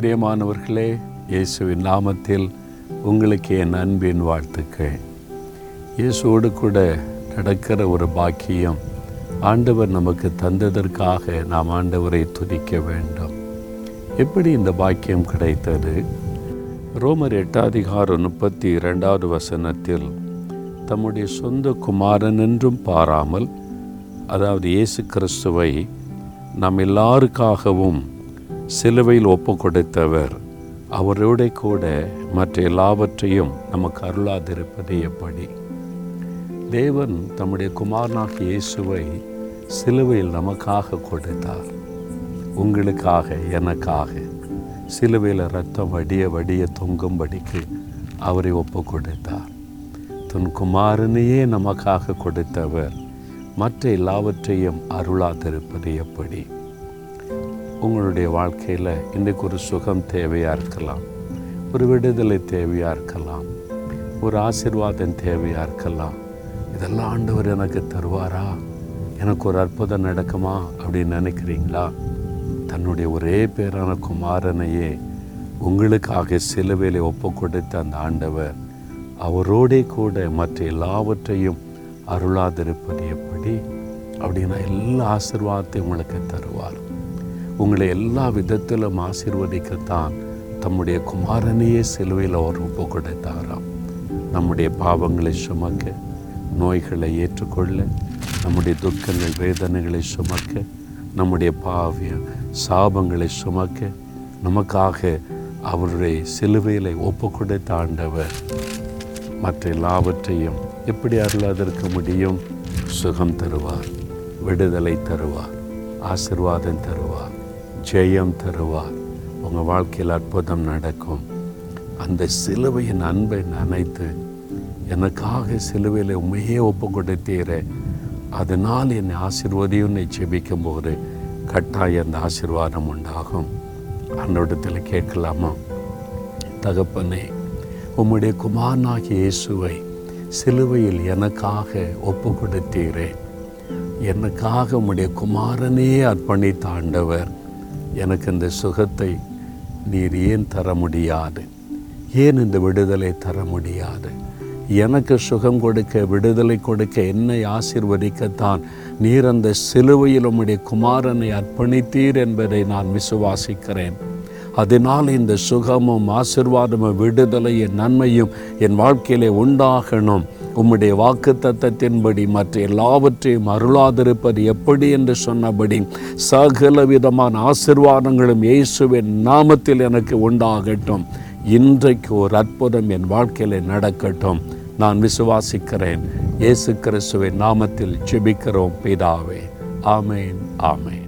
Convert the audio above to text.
பிரியமானவர்களே, இயேசுவின் நாமத்தில் உங்களுக்கு என் அன்பின் வாழ்த்துக்கள். இயேசுவோடு கூட நடக்கிற ஒரு பாக்கியம் ஆண்டவர் நமக்கு தந்ததற்காக நாம் ஆண்டவரை துதிக்க வேண்டும். எப்படி இந்த பாக்கியம் கிடைத்தது? ரோமர் 8:32 தம்முடைய சொந்த குமாரன் என்றும் பாராமல், அதாவது இயேசு கிறிஸ்துவை நாம் எல்லாருக்காகவும் சிலுவையில் ஒப்பு கொடுத்தவர், அவரோட கூட மற்ற எல்லாவற்றையும் நமக்கு அருளாதிருப்பது எப்படி? தேவன் தம்முடைய குமாரனாகிய இயேசுவை சிலுவையில் நமக்காக கொடுத்தார். உங்களுக்காக, எனக்காக சிலுவையில் ரத்தம் வடிய வடிய தொங்கும்படிக்கு அவரை ஒப்பு கொடுத்தார். தன் குமாரனையே நமக்காக கொடுத்தவர் மற்ற எல்லாவற்றையும் அருளாதிருப்பது எப்படி? உங்களுடைய வாழ்க்கையில் இன்றைக்கு ஒரு சுகம் தேவையாக இருக்கலாம், ஒரு விடுதலை தேவையாக இருக்கலாம், ஒரு ஆசீர்வாதம் தேவையாக இருக்கலாம். இதெல்லாம் ஆண்டவர் எனக்கு தருவாரா, எனக்கு ஒரு அற்புதம் நடக்குமா அப்படின்னு நினைக்கிறீங்களா? தன்னுடைய ஒரே பேரான குமாரனையே உங்களுக்காக சிலுவையில் ஒப்பு கொடுத்த அந்த ஆண்டவர் அவரோடே கூட மற்ற எல்லாவற்றையும் அருளாதிருப்பது எப்படி? அப்படின்னா எல்லா ஆசீர்வாதத்தையும் உங்களுக்கு தருவார். உங்களை எல்லா விதத்திலும் ஆசீர்வதிக்கத்தான் தம்முடைய குமாரனையே சிலுவையில் அவர் ஒப்பு கொடுத்தாராம். நம்முடைய பாவங்களை சுமக்க, நோய்களை ஏற்றுக்கொள்ள, நம்முடைய துக்கங்கள் வேதனைகளை சுமக்க, நம்முடைய சாபங்களை சுமக்க நமக்காக அவருடைய சிலுவையில் ஒப்பு கொடுத்த ஆண்டவர் மற்ற எல்லாவற்றையும் எப்படி அருளாதிருக்க முடியும்? சுகம் தருவார், விடுதலை தருவார், ஆசீர்வாதம் தருவார், ஜெயம் தருவார். உங்கள் வாழ்க்கையில் அற்புதம் நடக்கும். அந்த சிலுவையின் அன்பை நினைத்து, எனக்காக சிலுவையில் உண்மையே ஒப்பு கொடுத்தீரே, அதனால் என்னை ஆசீர்வதியும்னு ஜெபிக்கும் போது கட்டாயம் அந்த ஆசீர்வாதம் உண்டாகும். அன்னோடத்தில் கேட்கலாமா? தகப்பனே, உம்முடைய குமாரனாகிய இயேசுவை சிலுவையில் எனக்காக ஒப்பு கொடுத்தீரே, எனக்காக உம்முடைய குமாரனையே அர்ப்பணித்த ஆண்டவர், எனக்கு இந்த சுகத்தை நீர் ஏன் தர முடியாது? ஏன் இந்த விடுதலை தர முடியாது? எனக்கு சுகம் கொடுக்க, விடுதலை கொடுக்க, என்னை ஆசீர்வதிக்கத்தான் நீர் அந்த சிலுவையில் உம்முடைய குமாரனை அர்ப்பணித்தீர் என்பதை நான் விசுவாசிக்கிறேன். அதனால் இந்த சுகமும் ஆசீர்வாதமும் விடுதலையும் நன்மையும் என் வாழ்க்கையிலே உண்டாகணும். உம்முடைய வாக்குத்தத்தத்தின்படி மற்ற எல்லாவற்றையும் அருளாதிருப்பது எப்படி என்று சொன்னபடி சகல விதமான ஆசீர்வாதங்களும் இயேசுவின் நாமத்தில் எனக்கு உண்டாகட்டும். இன்றைக்கு ஒரு அற்புதம் என் வாழ்க்கையிலே நடக்கட்டும். நான் விசுவாசிக்கிறேன். இயேசு கிறிஸ்துவின் நாமத்தில் ஜெபிக்கிறோம் பிதாவே. ஆமேன், ஆமேன்.